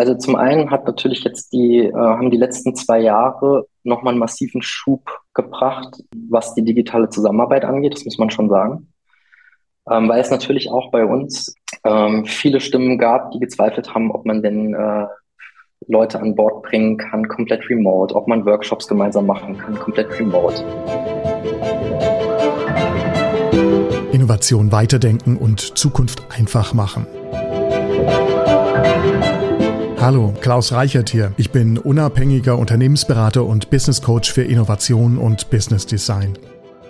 Also zum einen hat natürlich jetzt haben die letzten 2 Jahre nochmal einen massiven Schub gebracht, was die digitale Zusammenarbeit angeht, das muss man schon sagen. Weil es natürlich auch bei uns viele Stimmen gab, die gezweifelt haben, ob man denn Leute an Bord bringen kann, komplett remote, ob man Workshops gemeinsam machen kann, komplett remote. Innovation weiterdenken und Zukunft einfach machen. Hallo, Klaus Reichert hier. Ich bin unabhängiger Unternehmensberater und Business Coach für Innovation und Business Design.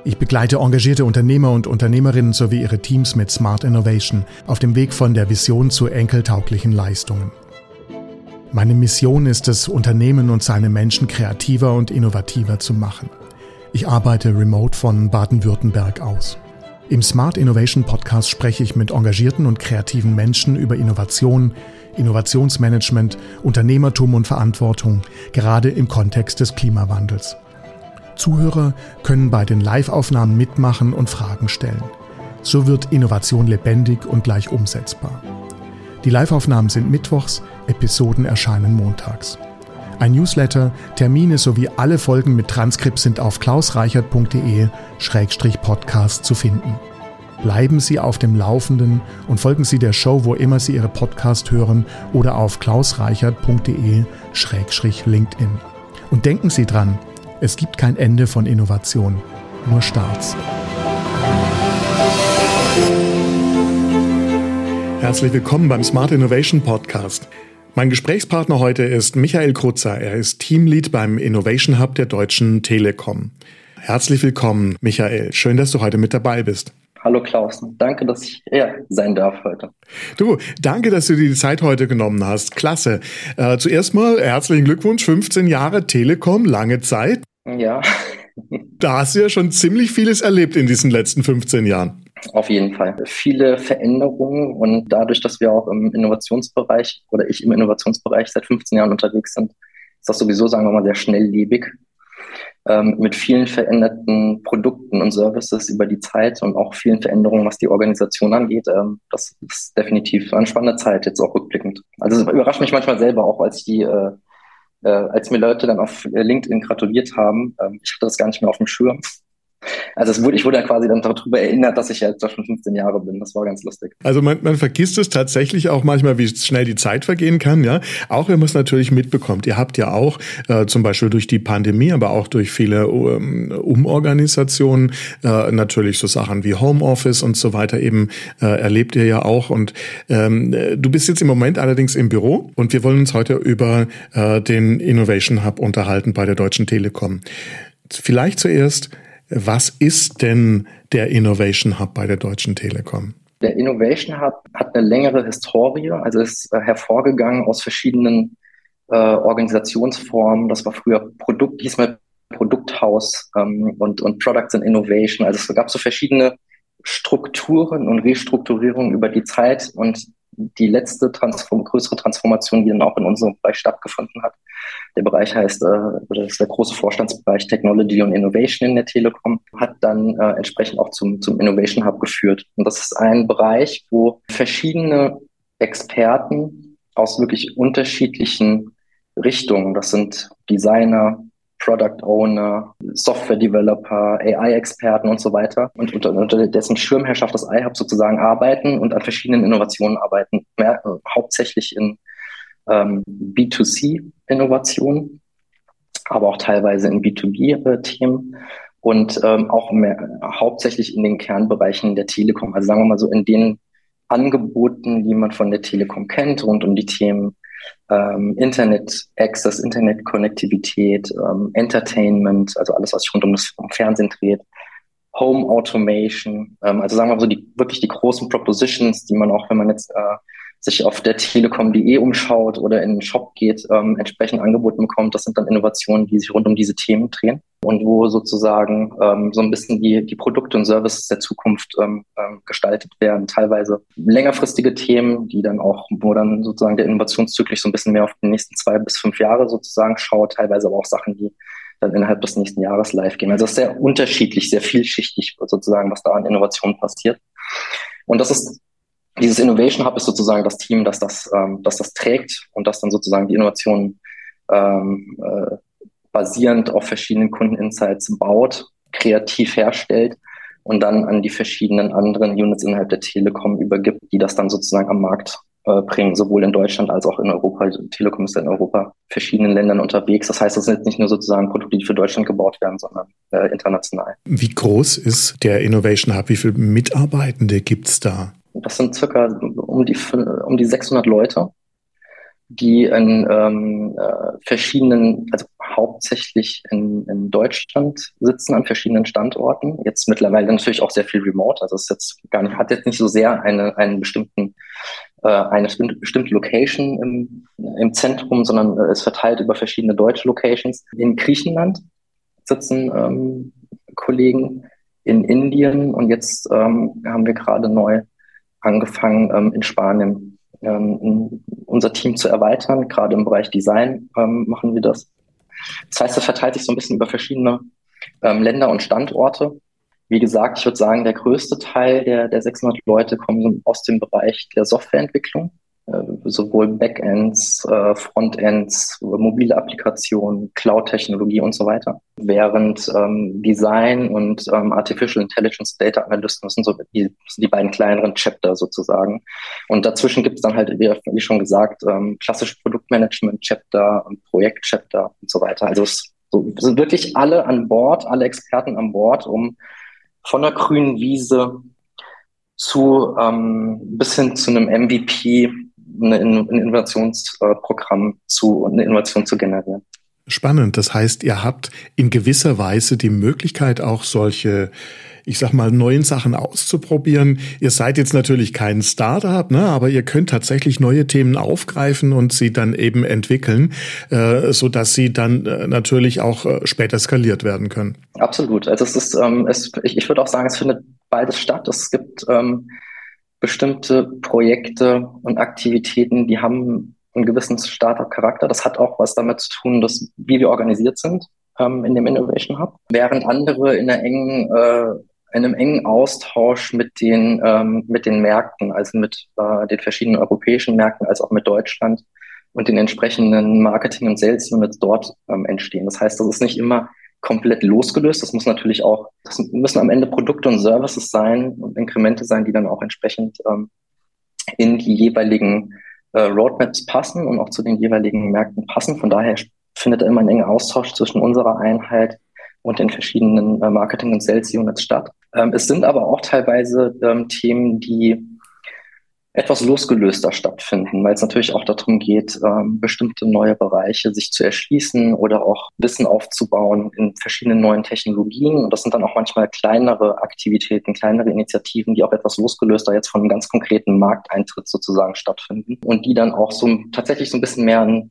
Ich begleite engagierte Unternehmer und Unternehmerinnen sowie ihre Teams mit Smart Innovation auf dem Weg von der Vision zu enkeltauglichen Leistungen. Meine Mission ist es, Unternehmen und seine Menschen kreativer und innovativer zu machen. Ich arbeite remote von Baden-Württemberg aus. Im Smart Innovation Podcast spreche ich mit engagierten und kreativen Menschen über Innovation, Innovationsmanagement, Unternehmertum und Verantwortung, gerade im Kontext des Klimawandels. Zuhörer können bei den Live-Aufnahmen mitmachen und Fragen stellen. So wird Innovation lebendig und gleich umsetzbar. Die Live-Aufnahmen sind mittwochs, Episoden erscheinen montags. Ein Newsletter, Termine sowie alle Folgen mit Transkript sind auf klausreichert.de/podcast zu finden. Bleiben Sie auf dem Laufenden und folgen Sie der Show, wo immer Sie Ihre Podcast hören oder auf klausreichert.de/LinkedIn. Und denken Sie dran, es gibt kein Ende von Innovation, nur Starts. Herzlich willkommen beim Smart Innovation Podcast. Mein Gesprächspartner heute ist Michael Krutzer. Er ist Teamlead beim Innovation Hub der Deutschen Telekom. Herzlich willkommen, Michael. Schön, dass du heute mit dabei bist. Hallo Klaus, danke, dass ich hier sein darf heute. Du, danke, dass du dir die Zeit heute genommen hast. Klasse. Zuerst mal herzlichen Glückwunsch, 15 Jahre Telekom, lange Zeit. Ja. Da hast du ja schon ziemlich vieles erlebt in diesen letzten 15 Jahren. Auf jeden Fall. Viele Veränderungen und dadurch, dass wir auch im Innovationsbereich oder ich im Innovationsbereich seit 15 Jahren unterwegs sind, ist das sowieso, sagen wir mal, sehr schnelllebig. Mit vielen veränderten Produkten und Services über die Zeit und auch vielen Veränderungen, was die Organisation angeht. Das ist definitiv eine spannende Zeit, jetzt auch rückblickend. Also es überrascht mich manchmal selber auch, als mir Leute dann auf LinkedIn gratuliert haben. Ich hatte das gar nicht mehr auf dem Schirm. Also ich wurde ja quasi dann darüber erinnert, dass ich ja jetzt schon 15 Jahre bin. Das war ganz lustig. Also man vergisst es tatsächlich auch manchmal, wie schnell die Zeit vergehen kann. Ja, auch wenn man es natürlich mitbekommt. Ihr habt ja auch zum Beispiel durch die Pandemie, aber auch durch viele Umorganisationen natürlich so Sachen wie Homeoffice und so weiter eben erlebt ihr ja auch. Und du bist jetzt im Moment allerdings im Büro und wir wollen uns heute über den Innovation Hub unterhalten bei der Deutschen Telekom. Vielleicht zuerst: Was ist denn der Innovation Hub bei der Deutschen Telekom? Der Innovation Hub hat eine längere Historie, also ist hervorgegangen aus verschiedenen Organisationsformen. Das war früher Produkthaus und Products and Innovation. Also es gab so verschiedene Strukturen und Restrukturierungen über die Zeit und die letzte größere Transformation, die dann auch in unserem Bereich stattgefunden hat. Der Bereich heißt, oder das ist der große Vorstandsbereich Technology und Innovation in der Telekom, hat dann entsprechend auch zum Innovation Hub geführt. Und das ist ein Bereich, wo verschiedene Experten aus wirklich unterschiedlichen Richtungen, das sind Designer, Product Owner, Software Developer, AI-Experten und so weiter und unter dessen Schirmherrschaft das iHub sozusagen arbeiten und an verschiedenen Innovationen arbeiten, hauptsächlich in B2C-Innovationen, aber auch teilweise in B2B-Themen und auch hauptsächlich in den Kernbereichen der Telekom, also sagen wir mal so in den Angeboten, die man von der Telekom kennt, rund um die Themen Internet-Access, Internet-Konnektivität, Entertainment, also alles, was sich rund um das Fernsehen dreht, Home-Automation, also sagen wir mal so wirklich die großen Propositions, die man auch, wenn man jetzt sich auf der telekom.de umschaut oder in den Shop geht, entsprechend Angebote bekommt. Das sind dann Innovationen, die sich rund um diese Themen drehen und wo sozusagen so ein bisschen die Produkte und Services der Zukunft gestaltet werden. Teilweise längerfristige Themen, die dann auch, wo dann sozusagen der Innovationszyklus so ein bisschen mehr auf die nächsten 2 bis 5 Jahre sozusagen schaut, teilweise aber auch Sachen, die dann innerhalb des nächsten Jahres live gehen. Also es ist sehr unterschiedlich, sehr vielschichtig sozusagen, was da an Innovationen passiert. Und das ist Dieses Innovation Hub ist sozusagen das Team, das trägt und das dann sozusagen die Innovationen basierend auf verschiedenen Kundeninsights baut, kreativ herstellt und dann an die verschiedenen anderen Units innerhalb der Telekom übergibt, die das dann sozusagen am Markt bringen, sowohl in Deutschland als auch in Europa. Die Telekom ist ja in Europa, verschiedenen Ländern unterwegs. Das heißt, das sind nicht nur sozusagen Produkte, die für Deutschland gebaut werden, sondern international. Wie groß ist der Innovation Hub? Wie viele Mitarbeitende gibt es da? Das sind circa um die 600 Leute, die in verschiedenen, also hauptsächlich in Deutschland sitzen, an verschiedenen Standorten. Jetzt mittlerweile natürlich auch sehr viel remote. Also es ist jetzt gar nicht, hat jetzt nicht so sehr eine bestimmte Location im Zentrum, sondern es verteilt über verschiedene deutsche Locations. In Griechenland sitzen Kollegen, in Indien und jetzt haben wir gerade neu angefangen, in Spanien unser Team zu erweitern. Gerade im Bereich Design machen wir das. Das heißt, das verteilt sich so ein bisschen über verschiedene Länder und Standorte. Wie gesagt, ich würde sagen, der größte Teil der 600 Leute kommen aus dem Bereich der Softwareentwicklung, sowohl Backends, Frontends, mobile Applikationen, Cloud-Technologie und so weiter. Während Design und Artificial Intelligence, Data Analysten, das sind so die beiden kleineren Chapter sozusagen. Und dazwischen gibt es dann halt, wie schon gesagt, klassische Produktmanagement-Chapter und Projekt-Chapter und so weiter. Also es sind wirklich alle an Bord, alle Experten an Bord, um von der grünen Wiese zu bis hin zu einem MVP, ein Innovationsprogramm eine Innovation zu generieren. Spannend. Das heißt, ihr habt in gewisser Weise die Möglichkeit, auch solche, ich sag mal, neuen Sachen auszuprobieren. Ihr seid jetzt natürlich kein Startup, ne? Aber ihr könnt tatsächlich neue Themen aufgreifen und sie dann eben entwickeln, sodass sie dann natürlich auch später skaliert werden können. Absolut. Also es ist, ich würde auch sagen, es findet beides statt. Es gibt bestimmte Projekte und Aktivitäten, die haben einen gewissen Startup-Charakter. Das hat auch was damit zu tun, dass wie wir organisiert sind in dem Innovation Hub. Während andere in einem engen Austausch mit den Märkten, also mit den verschiedenen europäischen Märkten, als auch mit Deutschland und den entsprechenden Marketing- und Sales-Units dort entstehen. Das heißt, das ist nicht immer komplett losgelöst. Das muss natürlich auch, das müssen am Ende Produkte und Services sein und Inkremente sein, die dann auch entsprechend in die jeweiligen Roadmaps passen und auch zu den jeweiligen Märkten passen. Von daher findet da immer ein enger Austausch zwischen unserer Einheit und den verschiedenen Marketing- und Sales-Units statt. Es sind aber auch teilweise Themen, die etwas losgelöster stattfinden, weil es natürlich auch darum geht, bestimmte neue Bereiche sich zu erschließen oder auch Wissen aufzubauen in verschiedenen neuen Technologien. Und das sind dann auch manchmal kleinere Aktivitäten, kleinere Initiativen, die auch etwas losgelöster jetzt von einem ganz konkreten Markteintritt sozusagen stattfinden und die dann auch so tatsächlich so ein bisschen mehr einen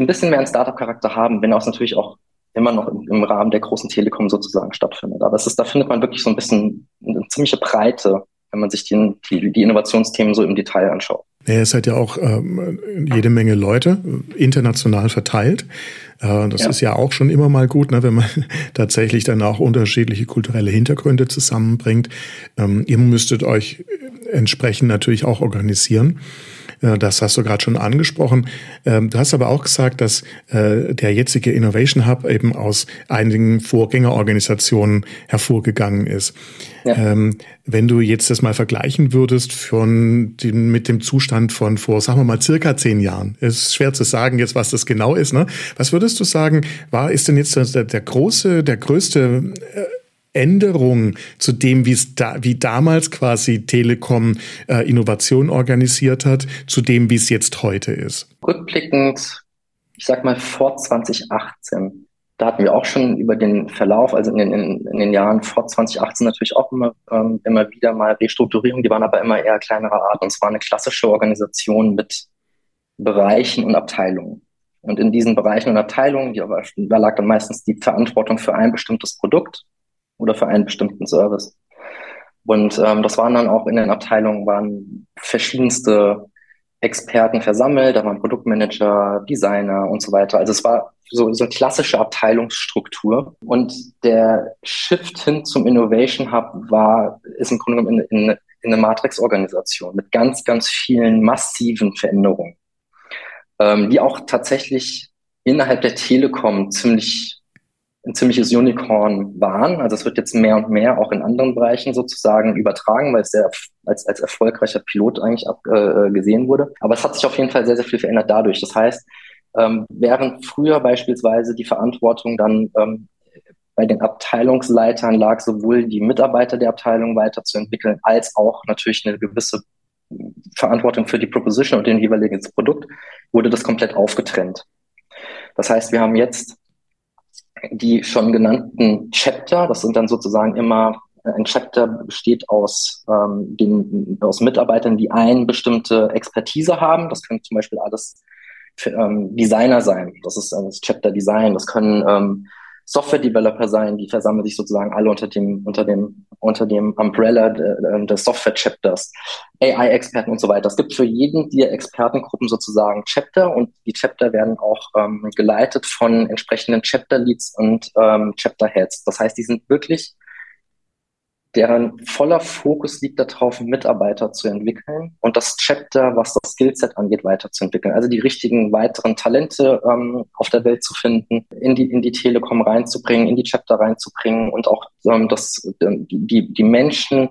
Startup-Charakter haben, wenn auch natürlich auch immer noch im Rahmen der großen Telekom sozusagen stattfindet. Aber da findet man wirklich so ein bisschen eine ziemliche Breite, wenn man sich die Innovationsthemen so im Detail anschaut. Ja, ihr seid ja auch jede Menge Leute international verteilt. Das ist ja auch schon immer mal gut, ne, wenn man tatsächlich dann auch unterschiedliche kulturelle Hintergründe zusammenbringt. Ihr müsstet euch entsprechend natürlich auch organisieren. Das hast du gerade schon angesprochen. Du hast aber auch gesagt, dass der jetzige Innovation Hub eben aus einigen Vorgängerorganisationen hervorgegangen ist. Ja. Wenn du jetzt das mal vergleichen würdest mit dem Zustand von vor, sagen wir mal, circa 10 Jahren, ist schwer zu sagen jetzt, was das genau ist, ne? Was würdest du sagen, ist denn jetzt der größte Änderung zu dem, wie damals quasi Telekom Innovation organisiert hat, zu dem, wie es jetzt heute ist? Rückblickend, ich sag mal vor 2018, da hatten wir auch schon über den Verlauf, also in den Jahren vor 2018 natürlich auch immer wieder mal Restrukturierungen, die waren aber immer eher kleinerer Art, und zwar eine klassische Organisation mit Bereichen und Abteilungen. Und in diesen Bereichen und Abteilungen, da lag dann meistens die Verantwortung für ein bestimmtes Produkt oder für einen bestimmten Service. Und das waren dann auch in den Abteilungen verschiedenste Experten versammelt, da waren Produktmanager, Designer und so weiter. Also es war so eine klassische Abteilungsstruktur. Und der Shift hin zum Innovation Hub ist im Grunde genommen in in eine Matrixorganisation mit ganz, ganz vielen massiven Veränderungen, die auch tatsächlich innerhalb der Telekom ein ziemliches Unicorn waren. Also es wird jetzt mehr und mehr auch in anderen Bereichen sozusagen übertragen, weil es sehr als erfolgreicher Pilot eigentlich gesehen wurde. Aber es hat sich auf jeden Fall sehr, sehr viel verändert dadurch. Das heißt, während früher beispielsweise die Verantwortung dann bei den Abteilungsleitern lag, sowohl die Mitarbeiter der Abteilung weiterzuentwickeln, als auch natürlich eine gewisse Verantwortung für die Proposition und den jeweiligen Produkt, wurde das komplett aufgetrennt. Das heißt, wir haben jetzt die schon genannten Chapter, das sind dann sozusagen immer, ein Chapter besteht aus Mitarbeitern, die eine bestimmte Expertise haben. Das können zum Beispiel alles Designer sein, das ist das Chapter Design, das können Software-Developer sein, die versammeln sich sozusagen alle unter dem Umbrella des Software-Chapters, AI-Experten und so weiter. Es gibt für jeden der Expertengruppen sozusagen Chapter, und die Chapter werden auch geleitet von entsprechenden Chapter-Leads und Chapter-Heads. Das heißt, die sind wirklich, deren voller Fokus liegt darauf, Mitarbeiter zu entwickeln und das Chapter, was das Skillset angeht, weiterzuentwickeln. Also die richtigen weiteren Talente auf der Welt zu finden, in die Telekom reinzubringen, in die Chapter reinzubringen und auch die Menschen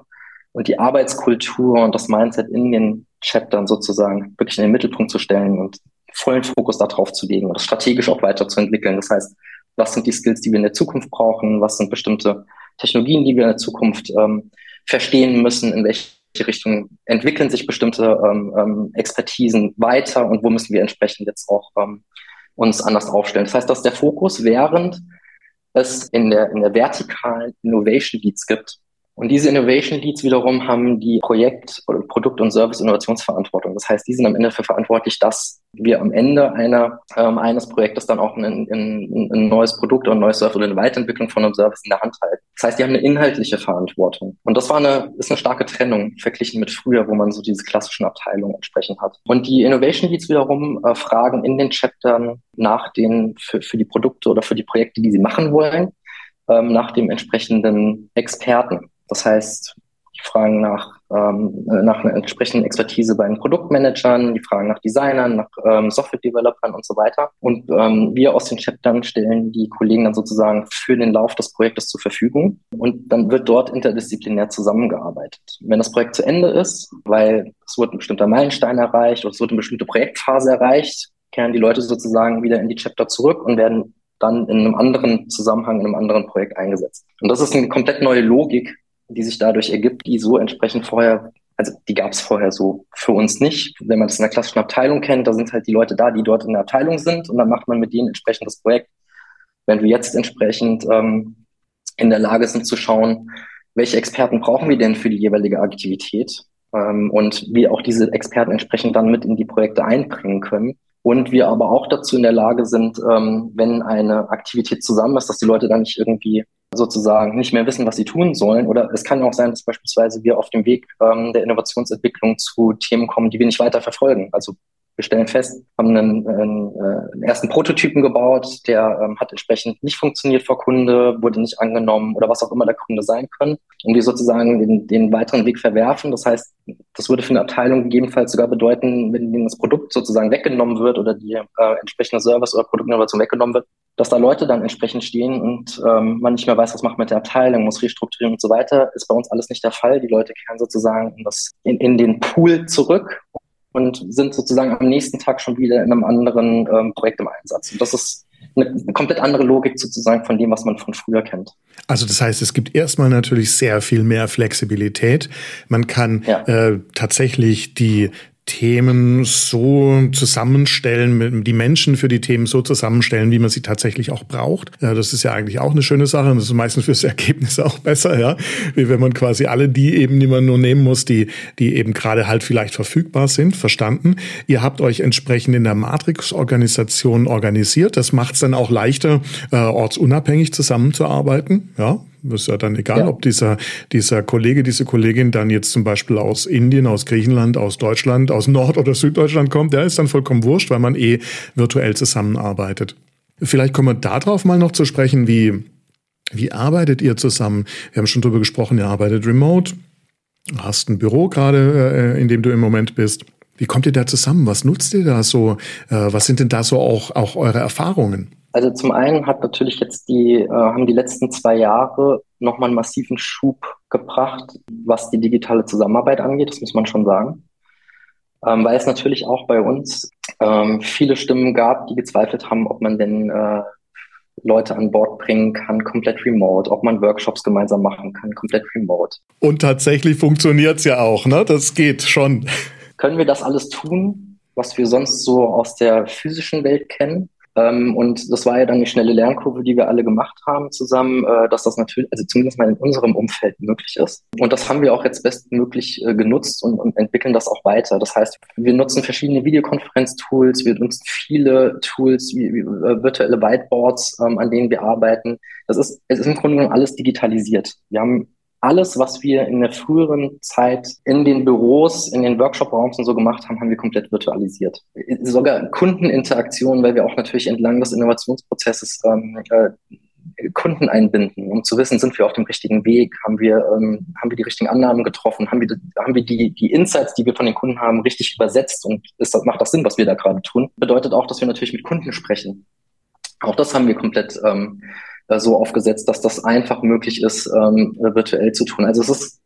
und die Arbeitskultur und das Mindset in den Chaptern sozusagen wirklich in den Mittelpunkt zu stellen und vollen Fokus darauf zu legen und das strategisch auch weiterzuentwickeln. Das heißt, was sind die Skills, die wir in der Zukunft brauchen? Was sind bestimmte Technologien, die wir in der Zukunft verstehen müssen, in welche Richtung entwickeln sich bestimmte Expertisen weiter und wo müssen wir entsprechend jetzt auch uns anders aufstellen. Das heißt, dass der Fokus, während es in der vertikalen Innovation Leads gibt, und diese Innovation Leads wiederum haben die Projekt- oder Produkt- und Service-Innovationsverantwortung. Das heißt, die sind am Ende dafür verantwortlich, dass wir am Ende eines Projektes dann auch ein neues Produkt oder ein neues Service oder eine Weiterentwicklung von einem Service in der Hand halten. Das heißt, die haben eine inhaltliche Verantwortung. Und das ist eine starke Trennung verglichen mit früher, wo man so diese klassischen Abteilungen entsprechend hat. Und die Innovation Leads wiederum fragen in den Chaptern nach den für die Produkte oder für die Projekte, die sie machen wollen, nach dem entsprechenden Experten. Das heißt, die fragen nach einer entsprechenden Expertise bei den Produktmanagern, die fragen nach Designern, nach Software-Developern und so weiter. Und wir aus den Chaptern stellen die Kollegen dann sozusagen für den Lauf des Projektes zur Verfügung. Und dann wird dort interdisziplinär zusammengearbeitet. Wenn das Projekt zu Ende ist, weil es wird ein bestimmter Meilenstein erreicht oder es wird eine bestimmte Projektphase erreicht, kehren die Leute sozusagen wieder in die Chapter zurück und werden dann in einem anderen Zusammenhang, in einem anderen Projekt eingesetzt. Und das ist eine komplett neue Logik, die sich dadurch ergibt, die so entsprechend vorher, also die gab es vorher so für uns nicht. Wenn man das in der klassischen Abteilung kennt, da sind halt die Leute da, die dort in der Abteilung sind, und dann macht man mit denen entsprechend das Projekt. Wenn wir jetzt entsprechend in der Lage sind zu schauen, welche Experten brauchen wir denn für die jeweilige Aktivität und wie auch diese Experten entsprechend dann mit in die Projekte einbringen können. Und wir aber auch dazu in der Lage sind, wenn eine Aktivität zusammen ist, dass die Leute dann nicht irgendwie sozusagen nicht mehr wissen, was sie tun sollen. Oder es kann auch sein, dass beispielsweise wir auf dem Weg der Innovationsentwicklung zu Themen kommen, die wir nicht weiter verfolgen. Also wir stellen fest, haben einen ersten Prototypen gebaut, der hat entsprechend nicht funktioniert vor Kunde, wurde nicht angenommen oder was auch immer der Kunde sein kann. Und wir sozusagen den weiteren Weg verwerfen. Das heißt, das würde für eine Abteilung gegebenenfalls sogar bedeuten, wenn ihnen das Produkt sozusagen weggenommen wird oder die entsprechende Service- oder Produktinnovation weggenommen wird, dass da Leute dann entsprechend stehen und man nicht mehr weiß, was macht man mit der Abteilung, muss restrukturieren und so weiter, ist bei uns alles nicht der Fall. Die Leute kehren sozusagen in den Pool zurück und sind sozusagen am nächsten Tag schon wieder in einem anderen Projekt im Einsatz. Und das ist eine komplett andere Logik sozusagen von dem, was man von früher kennt. Also das heißt, es gibt erstmal natürlich sehr viel mehr Flexibilität. Man kann tatsächlich die Themen so zusammenstellen, die Menschen für die Themen so zusammenstellen, wie man sie tatsächlich auch braucht. Ja, das ist ja eigentlich auch eine schöne Sache und das ist meistens fürs Ergebnis auch besser, ja, wie wenn man quasi alle die man nur nehmen muss, die eben gerade halt vielleicht verfügbar sind, verstanden. Ihr habt euch entsprechend in der Matrix-Organisation organisiert. Das macht es dann auch leichter, ortsunabhängig zusammenzuarbeiten, ja. Ist ja dann egal, ob dieser Kollege, diese Kollegin dann jetzt zum Beispiel aus Indien, aus Griechenland, aus Deutschland, aus Nord- oder Süddeutschland kommt, der ist dann vollkommen wurscht, weil man virtuell zusammenarbeitet. Vielleicht kommen wir darauf mal noch zu sprechen, wie arbeitet ihr zusammen? Wir haben schon drüber gesprochen, ihr arbeitet remote. hast ein Büro gerade, in dem du im Moment bist. Wie kommt ihr da zusammen? Was nutzt ihr da so? Was sind denn da so auch eure Erfahrungen? Also zum einen hat natürlich jetzt haben die letzten 2 Jahre nochmal einen massiven Schub gebracht, was die digitale Zusammenarbeit angeht, das muss man schon sagen. Weil es natürlich auch bei uns viele Stimmen gab, die gezweifelt haben, ob man denn Leute an Bord bringen kann, komplett remote, ob man Workshops gemeinsam machen kann, komplett remote. Und tatsächlich funktioniert's ja auch, ne? Das geht schon. Können wir das alles tun, was wir sonst so aus der physischen Welt kennen? Und das war ja dann die schnelle Lernkurve, die wir alle gemacht haben zusammen, dass das natürlich, also zumindest mal in unserem Umfeld möglich ist. Und das haben wir auch jetzt bestmöglich genutzt und entwickeln das auch weiter. Das heißt, wir nutzen verschiedene Videokonferenz-Tools, wir nutzen viele Tools wie virtuelle Whiteboards, an denen wir arbeiten. Es ist im Grunde genommen alles digitalisiert. Wir haben alles, was wir in der früheren Zeit in den Büros, in den Workshop-Raums und so gemacht haben, haben wir komplett virtualisiert. Sogar Kundeninteraktionen, weil wir auch natürlich entlang des Innovationsprozesses Kunden einbinden, um zu wissen, sind wir auf dem richtigen Weg, haben wir die richtigen Annahmen getroffen, haben wir die Insights, die wir von den Kunden haben, richtig übersetzt und macht das Sinn, was wir da gerade tun. Bedeutet auch, dass wir natürlich mit Kunden sprechen. Auch das haben wir komplett so aufgesetzt, dass das einfach möglich ist, virtuell zu tun. Also es ist,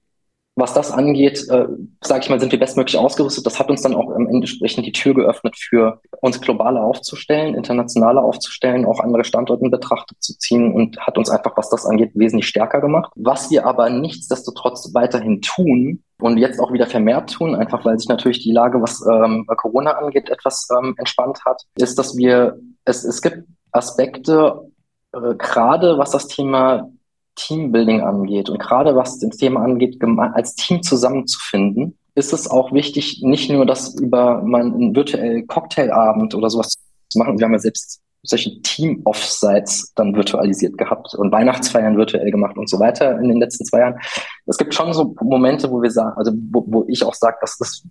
was das angeht, sage ich mal, sind wir bestmöglich ausgerüstet. Das hat uns dann auch entsprechend die Tür geöffnet, für uns globaler aufzustellen, internationaler aufzustellen, auch andere Standorte in Betracht zu ziehen und hat uns einfach, was das angeht, wesentlich stärker gemacht. Was wir aber nichtsdestotrotz weiterhin tun und jetzt auch wieder vermehrt tun, einfach weil sich natürlich die Lage, was Corona angeht, etwas entspannt hat, ist, dass es gibt Aspekte, gerade was das Thema Teambuilding angeht und gerade was das Thema angeht, als Team zusammenzufinden, ist es auch wichtig, nicht nur das über einen virtuellen Cocktailabend oder sowas zu machen. Wir haben ja selbst solche Team-Offsites dann virtualisiert gehabt und Weihnachtsfeiern virtuell gemacht und so weiter in den letzten 2 Jahren. Es gibt schon so Momente, wo wir sagen, also wo ich auch sage, das ist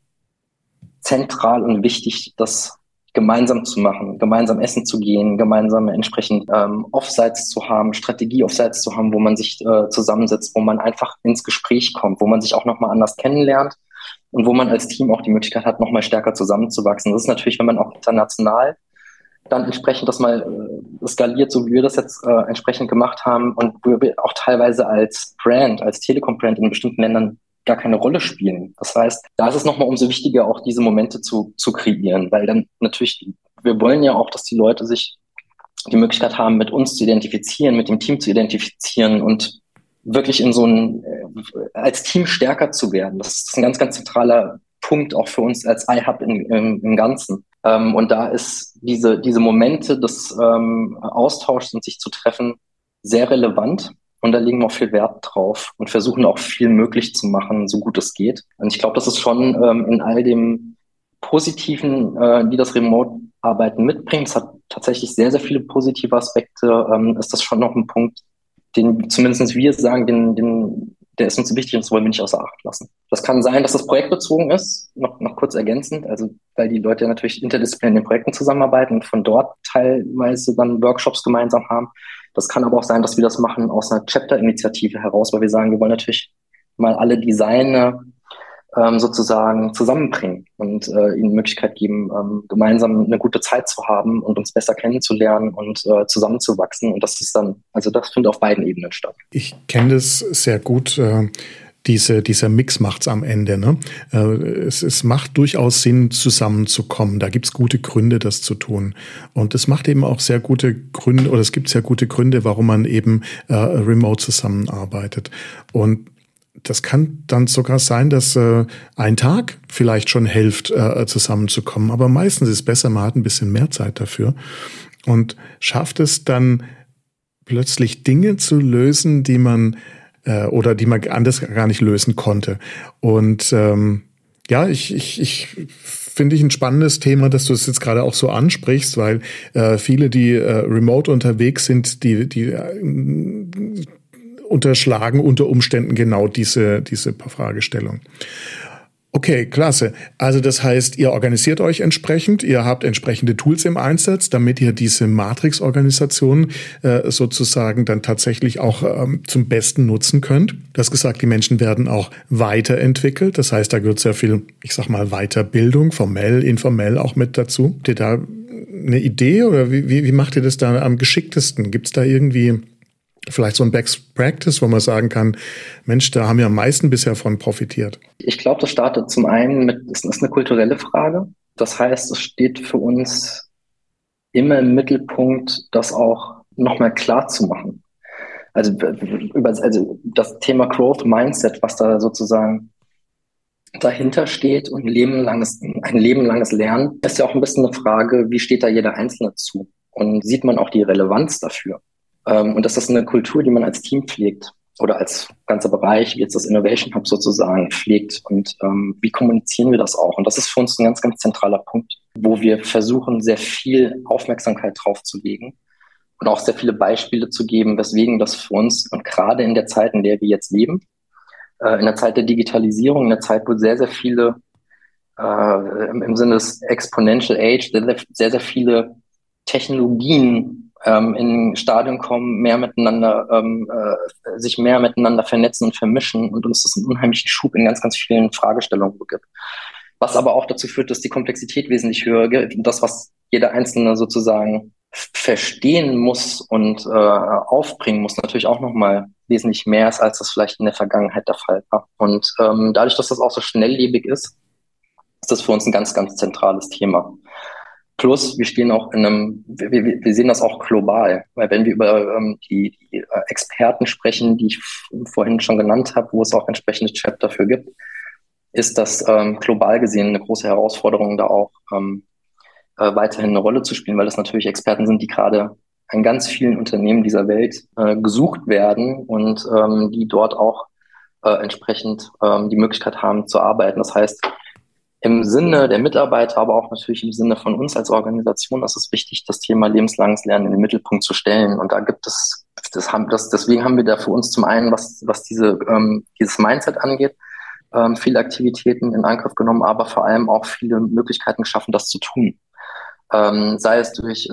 zentral und wichtig, das gemeinsam zu machen, gemeinsam essen zu gehen, gemeinsam entsprechend Offsites zu haben, Strategie-Offsites zu haben, wo man sich zusammensetzt, wo man einfach ins Gespräch kommt, wo man sich auch nochmal anders kennenlernt und wo man als Team auch die Möglichkeit hat, nochmal stärker zusammenzuwachsen. Das ist natürlich, wenn man auch international dann entsprechend das mal skaliert, so wie wir das jetzt entsprechend gemacht haben und wo wir auch teilweise als Brand, als Telekom-Brand in bestimmten Ländern gar keine Rolle spielen. Das heißt, da ist es nochmal umso wichtiger, auch diese Momente zu kreieren, weil dann natürlich, wir wollen ja auch, dass die Leute sich die Möglichkeit haben, mit uns zu identifizieren, mit dem Team zu identifizieren und wirklich in so einem, als Team stärker zu werden. Das ist ein ganz, ganz zentraler Punkt auch für uns als iHub im Ganzen. Und da ist diese Momente des Austauschs und sich zu treffen sehr relevant. Und da legen wir auch viel Wert drauf und versuchen auch viel möglich zu machen, so gut es geht. Und ich glaube, das ist schon in all dem Positiven, die das Remote-Arbeiten mitbringt, es hat tatsächlich sehr, sehr viele positive Aspekte, ist das schon noch ein Punkt, den zumindest wir sagen, der ist uns so wichtig und das wollen wir nicht außer Acht lassen. Das kann sein, dass das projektbezogen ist, noch kurz ergänzend, also weil die Leute natürlich interdisziplinär in Projekten zusammenarbeiten und von dort teilweise dann Workshops gemeinsam haben. Das kann aber auch sein, dass wir das machen aus einer Chapter-Initiative heraus, weil wir sagen, wir wollen natürlich mal alle Designer sozusagen zusammenbringen und ihnen die Möglichkeit geben, gemeinsam eine gute Zeit zu haben und uns besser kennenzulernen und zusammenzuwachsen. Und das ist dann, also das findet auf beiden Ebenen statt. Ich kenne das sehr gut. Dieser Mix macht's am Ende, ne? Es macht durchaus Sinn, zusammenzukommen. Da gibt's gute Gründe, das zu tun. Und es macht eben auch sehr gute Gründe, oder es gibt sehr gute Gründe, warum man eben remote zusammenarbeitet. Und das kann dann sogar sein, dass ein Tag vielleicht schon hilft, zusammenzukommen. Aber meistens ist es besser, man hat ein bisschen mehr Zeit dafür und schafft es dann plötzlich Dinge zu lösen, die man anders gar nicht lösen konnte. Und ich finde ich ein spannendes Thema, dass du es jetzt gerade auch so ansprichst, weil viele, die remote unterwegs sind, die unterschlagen unter Umständen genau diese Fragestellung. Okay, klasse. Also das heißt, ihr organisiert euch entsprechend, ihr habt entsprechende Tools im Einsatz, damit ihr diese Matrix-Organisation sozusagen dann tatsächlich auch zum Besten nutzen könnt. Du hast gesagt, die Menschen werden auch weiterentwickelt. Das heißt, da gehört sehr viel, ich sag mal, Weiterbildung, formell, informell auch mit dazu. Habt ihr da eine Idee oder wie macht ihr das da am geschicktesten? Gibt es da irgendwie vielleicht so ein Best Practice, wo man sagen kann, Mensch, da haben wir am meisten bisher von profitiert? Ich glaube, das startet zum einen mit, es ist eine kulturelle Frage. Das heißt, es steht für uns immer im Mittelpunkt, das auch nochmal klar zu machen. Also das Thema Growth Mindset, was da sozusagen dahinter steht und ein lebenlanges Lernen, ist ja auch ein bisschen eine Frage, wie steht da jeder Einzelne zu? Und sieht man auch die Relevanz dafür? Und das ist eine Kultur, die man als Team pflegt oder als ganzer Bereich, wie jetzt das Innovation Hub sozusagen, pflegt. Und wie kommunizieren wir das auch? Und das ist für uns ein ganz, ganz zentraler Punkt, wo wir versuchen, sehr viel Aufmerksamkeit drauf zu legen und auch sehr viele Beispiele zu geben, weswegen das für uns und gerade in der Zeit, in der wir jetzt leben, in der Zeit der Digitalisierung, in der Zeit, wo sehr, sehr viele, im Sinne des Exponential Age, sehr, sehr viele Technologien in Stadien kommen, sich mehr miteinander vernetzen und vermischen und uns das einen unheimlichen Schub in ganz, ganz vielen Fragestellungen gibt. Was aber auch dazu führt, dass die Komplexität wesentlich höher wird und das, was jeder Einzelne sozusagen verstehen muss und aufbringen muss, natürlich auch nochmal wesentlich mehr ist, als das vielleicht in der Vergangenheit der Fall war. Und dadurch, dass das auch so schnelllebig ist, ist das für uns ein ganz, ganz zentrales Thema. Plus, wir stehen auch wir sehen das auch global, weil wenn wir über die Experten sprechen, die ich vorhin schon genannt habe, wo es auch entsprechende Chapter dafür gibt, ist das global gesehen eine große Herausforderung, da auch weiterhin eine Rolle zu spielen, weil das natürlich Experten sind, die gerade an ganz vielen Unternehmen dieser Welt gesucht werden und die dort auch entsprechend die Möglichkeit haben zu arbeiten. Das heißt, im Sinne der Mitarbeiter, aber auch natürlich im Sinne von uns als Organisation ist es wichtig, das Thema lebenslanges Lernen in den Mittelpunkt zu stellen. Und da gibt es, deswegen haben wir da für uns zum einen, was dieses Mindset angeht, viele Aktivitäten in Angriff genommen, aber vor allem auch viele Möglichkeiten geschaffen, das zu tun. Sei es durch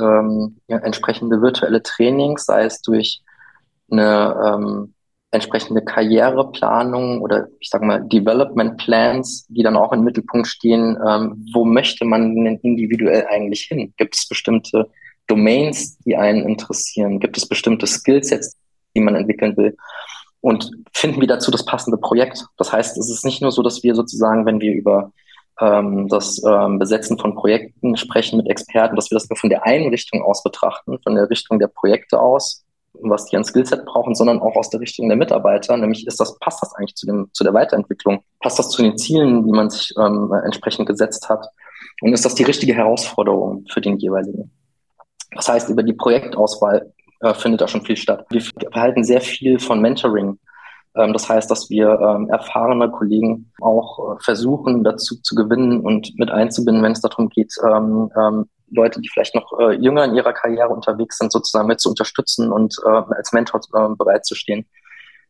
entsprechende virtuelle Trainings, sei es durch eine entsprechende Karriereplanung oder ich sage mal Development Plans, die dann auch im Mittelpunkt stehen, wo möchte man denn individuell eigentlich hin? Gibt es bestimmte Domains, die einen interessieren? Gibt es bestimmte Skillsets, die man entwickeln will? Und finden wir dazu das passende Projekt? Das heißt, es ist nicht nur so, dass wir sozusagen, wenn wir über das Besetzen von Projekten sprechen mit Experten, dass wir das nur von der einen Richtung aus betrachten, von der Richtung der Projekte aus, was die an Skillset brauchen, sondern auch aus der Richtung der Mitarbeiter, nämlich passt das eigentlich zu der Weiterentwicklung? Passt das zu den Zielen, die man sich entsprechend gesetzt hat? Und ist das die richtige Herausforderung für den jeweiligen? Das heißt, über die Projektauswahl findet da schon viel statt. Wir erhalten sehr viel von Mentoring. Das heißt, dass wir erfahrene Kollegen auch versuchen, dazu zu gewinnen und mit einzubinden, wenn es darum geht, Leute, die vielleicht noch jünger in ihrer Karriere unterwegs sind, sozusagen mit zu unterstützen und als Mentor bereitzustehen.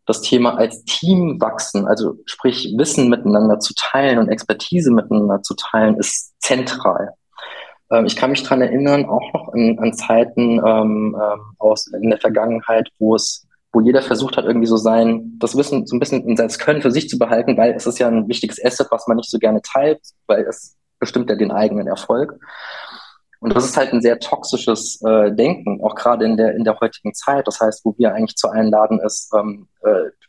Das Thema als Team wachsen, also sprich Wissen miteinander zu teilen und Expertise miteinander zu teilen, ist zentral. Ich kann mich daran erinnern, auch noch an Zeiten in der Vergangenheit, wo jeder versucht hat, irgendwie so das Wissen so ein bisschen in sein Können für sich zu behalten, weil es ist ja ein wichtiges Asset, was man nicht so gerne teilt, weil es bestimmt ja den eigenen Erfolg. Und das ist halt ein sehr toxisches Denken, auch gerade in der heutigen Zeit. Das heißt, wo wir eigentlich zu einladen ist,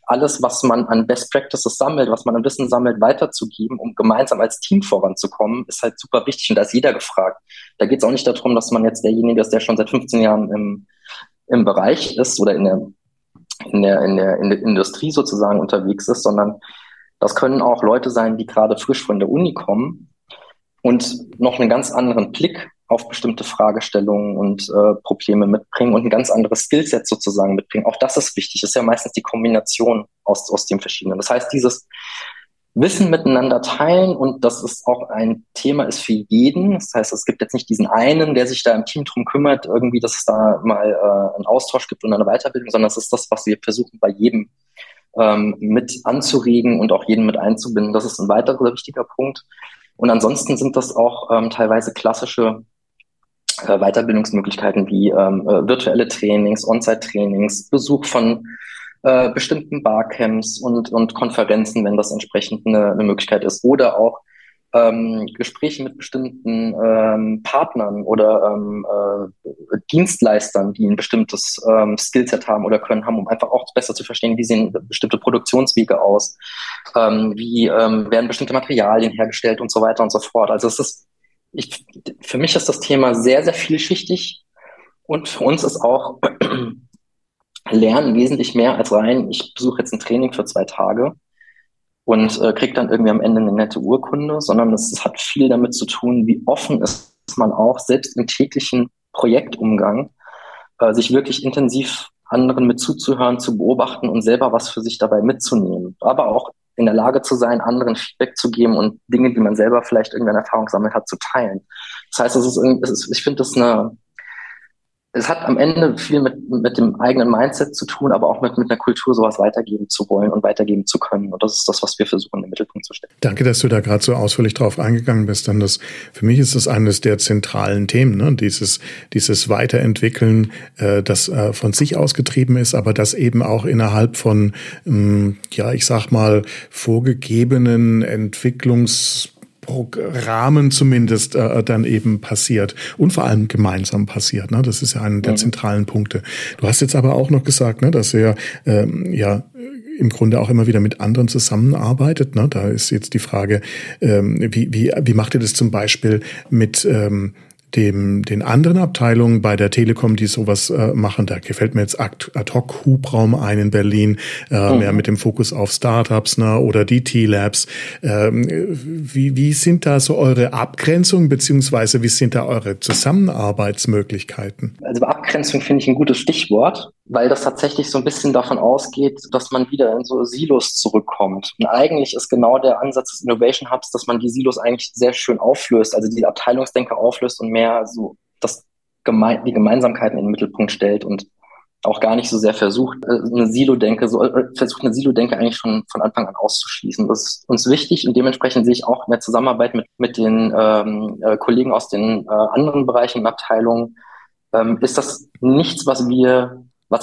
alles, was man an Best Practices sammelt, was man an Wissen sammelt, weiterzugeben, um gemeinsam als Team voranzukommen, ist halt super wichtig. Und da ist jeder gefragt. Da geht es auch nicht darum, dass man jetzt derjenige ist, der schon seit 15 Jahren im Bereich ist oder in der Industrie sozusagen unterwegs ist, sondern das können auch Leute sein, die gerade frisch von der Uni kommen und noch einen ganz anderen Blick auf bestimmte Fragestellungen und Probleme mitbringen und ein ganz anderes Skillset sozusagen mitbringen. Auch das ist wichtig. Das ist ja meistens die Kombination aus dem Verschiedenen. Das heißt, dieses Wissen miteinander teilen, und das ist auch ein Thema, ist für jeden. Das heißt, es gibt jetzt nicht diesen einen, der sich da im Team drum kümmert, irgendwie, dass es da mal einen Austausch gibt und eine Weiterbildung, sondern das ist das, was wir versuchen, bei jedem mit anzuregen und auch jeden mit einzubinden. Das ist ein weiterer wichtiger Punkt. Und ansonsten sind das auch teilweise klassische Weiterbildungsmöglichkeiten wie virtuelle Trainings, On-Site-Trainings, Besuch von bestimmten Barcamps und Konferenzen, wenn das entsprechend eine Möglichkeit ist. Oder auch Gespräche mit bestimmten Partnern oder Dienstleistern, die ein bestimmtes Skillset haben oder Können haben, um einfach auch besser zu verstehen, wie sehen bestimmte Produktionswege aus, wie werden bestimmte Materialien hergestellt und so weiter und so fort. Also für mich ist das Thema sehr, sehr vielschichtig und für uns ist auch Lernen wesentlich mehr als rein, ich besuche jetzt ein Training für 2 Tage und kriege dann irgendwie am Ende eine nette Urkunde, sondern es hat viel damit zu tun, wie offen ist man auch selbst im täglichen Projektumgang, sich wirklich intensiv anderen mit zuzuhören, zu beobachten und selber was für sich dabei mitzunehmen, aber auch in der Lage zu sein, anderen Feedback zu geben und Dinge, die man selber vielleicht irgendwann Erfahrung gesammelt hat, zu teilen. Das heißt, ich finde, es hat am Ende viel mit dem eigenen Mindset zu tun, aber auch mit einer Kultur, sowas weitergeben zu wollen und weitergeben zu können. Und das ist das, was wir versuchen, in den Mittelpunkt zu stellen. Danke, dass du da gerade so ausführlich drauf eingegangen bist. Denn für mich ist das eines der zentralen Themen, ne? Dieses Weiterentwickeln, das von sich ausgetrieben ist, aber das eben auch innerhalb von, vorgegebenen Entwicklungsrahmen zumindest dann eben passiert und vor allem gemeinsam passiert. Ne? Das ist ja einer der zentralen Punkte. Du hast jetzt aber auch noch gesagt, ne, dass ihr im Grunde auch immer wieder mit anderen zusammenarbeitet. Ne? Da ist jetzt die Frage, wie macht ihr das zum Beispiel mit den anderen Abteilungen bei der Telekom, die sowas machen? Da gefällt mir jetzt ad hoc Hubraum ein in Berlin, mehr mit dem Fokus auf Startups, ne, oder die T-Labs. Wie sind da so eure Abgrenzungen, beziehungsweise wie sind da eure Zusammenarbeitsmöglichkeiten? Also Abgrenzung finde ich ein gutes Stichwort, weil das tatsächlich so ein bisschen davon ausgeht, dass man wieder in so Silos zurückkommt. Und eigentlich ist genau der Ansatz des Innovation Hubs, dass man die Silos eigentlich sehr schön auflöst, also die Abteilungsdenker auflöst und mehr so die Gemeinsamkeiten in den Mittelpunkt stellt und auch gar nicht so sehr versucht, eine Silo-Denke eigentlich schon von Anfang an auszuschließen. Das ist uns wichtig und dementsprechend sehe ich auch in der Zusammenarbeit mit den Kollegen aus den anderen Bereichen und Abteilungen, ist das nichts, was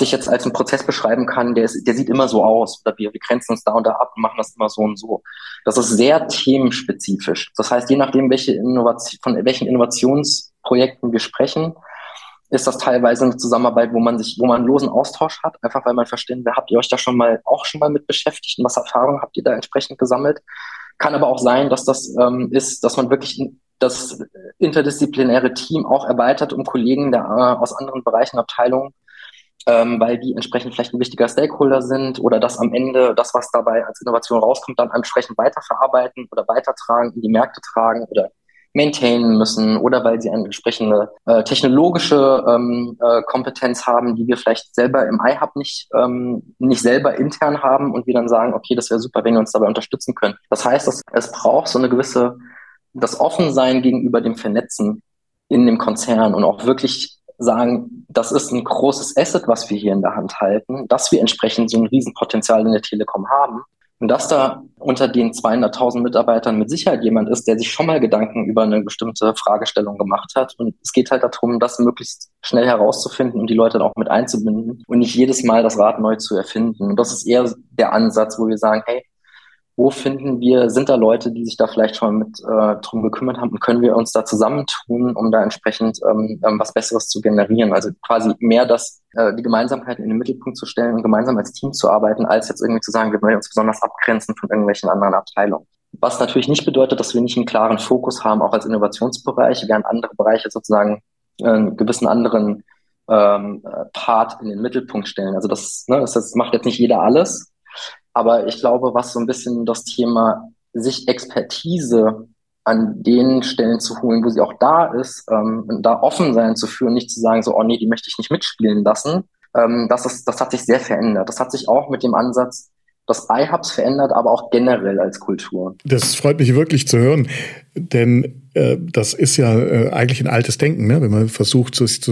ich jetzt als einen Prozess beschreiben kann, der sieht immer so aus, oder wir grenzen uns da und da ab und machen das immer so und so. Das ist sehr themenspezifisch. Das heißt, je nachdem, von welchen Innovationsprojekten wir sprechen, ist das teilweise eine Zusammenarbeit, wo man einen losen Austausch hat, einfach weil man verstehen will, habt ihr euch da schon mal mit beschäftigt und was Erfahrungen habt ihr da entsprechend gesammelt? Kann aber auch sein, dass das ist, dass man wirklich das interdisziplinäre Team auch erweitert um Kollegen aus anderen Bereichen, Abteilungen, weil die entsprechend vielleicht ein wichtiger Stakeholder sind oder dass am Ende das, was dabei als Innovation rauskommt, dann entsprechend weiterverarbeiten oder weitertragen, in die Märkte tragen oder maintainen müssen oder weil sie eine entsprechende technologische Kompetenz haben, die wir vielleicht selber im iHub nicht selber intern haben und wir dann sagen, okay, das wäre super, wenn ihr uns dabei unterstützen könnt. Das heißt, es braucht so eine gewisse, das Offensein gegenüber dem Vernetzen in dem Konzern und auch wirklich sagen, das ist ein großes Asset, was wir hier in der Hand halten, dass wir entsprechend so ein Riesenpotenzial in der Telekom haben und dass da unter den 200.000 Mitarbeitern mit Sicherheit jemand ist, der sich schon mal Gedanken über eine bestimmte Fragestellung gemacht hat. Und es geht halt darum, das möglichst schnell herauszufinden und die Leute dann auch mit einzubinden und nicht jedes Mal das Rad neu zu erfinden. Und das ist eher der Ansatz, wo wir sagen, hey, sind da Leute, die sich da vielleicht schon mit drum gekümmert haben und können wir uns da zusammentun, um da entsprechend was Besseres zu generieren? Also quasi mehr die Gemeinsamkeiten in den Mittelpunkt zu stellen und gemeinsam als Team zu arbeiten, als jetzt irgendwie zu sagen, wir wollen uns besonders abgrenzen von irgendwelchen anderen Abteilungen. Was natürlich nicht bedeutet, dass wir nicht einen klaren Fokus haben, auch als Innovationsbereich, während andere Bereiche sozusagen einen gewissen anderen Part in den Mittelpunkt stellen. Also das macht jetzt nicht jeder alles. Aber ich glaube, was so ein bisschen das Thema, sich Expertise an den Stellen zu holen, wo sie auch da ist, und da offen sein zu führen, nicht zu sagen, so, oh nee, die möchte ich nicht mitspielen lassen, das hat sich sehr verändert. Das hat sich auch mit dem Ansatz, was iHubs verändert, aber auch generell als Kultur. Das freut mich wirklich zu hören, denn das ist ja eigentlich ein altes Denken, ne? Wenn man versucht, sich zu